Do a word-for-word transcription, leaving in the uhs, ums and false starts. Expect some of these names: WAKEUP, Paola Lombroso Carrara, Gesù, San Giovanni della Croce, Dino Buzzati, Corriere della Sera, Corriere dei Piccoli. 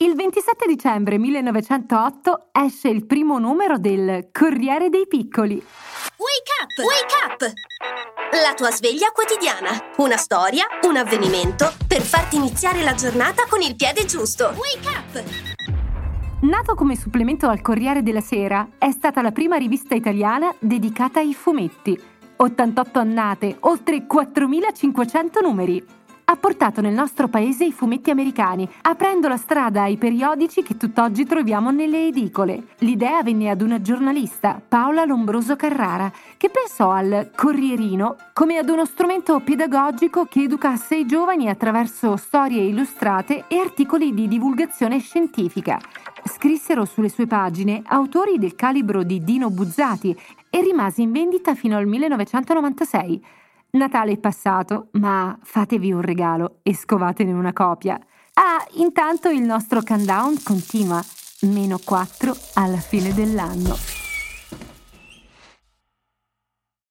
Il ventisette dicembre millenovecentootto esce il primo numero del Corriere dei Piccoli. Wake up! Wake up! La tua sveglia quotidiana. Una storia, un avvenimento per farti iniziare la giornata con il piede giusto. Wake up! Nato come supplemento al Corriere della Sera, è stata la prima rivista italiana dedicata ai fumetti. ottantotto annate, oltre quattromilacinquecento numeri. Ha portato nel nostro paese i fumetti americani, aprendo la strada ai periodici che tutt'oggi troviamo nelle edicole. L'idea venne ad una giornalista, Paola Lombroso Carrara, che pensò al corrierino come ad uno strumento pedagogico che educasse i giovani attraverso storie illustrate e articoli di divulgazione scientifica. Scrissero sulle sue pagine autori del calibro di Dino Buzzati e rimase in vendita fino al millenovecentonovantasei. Natale è passato, ma fatevi un regalo e scovatene una copia. Ah, intanto il nostro countdown continua. meno quattro alla fine dell'anno.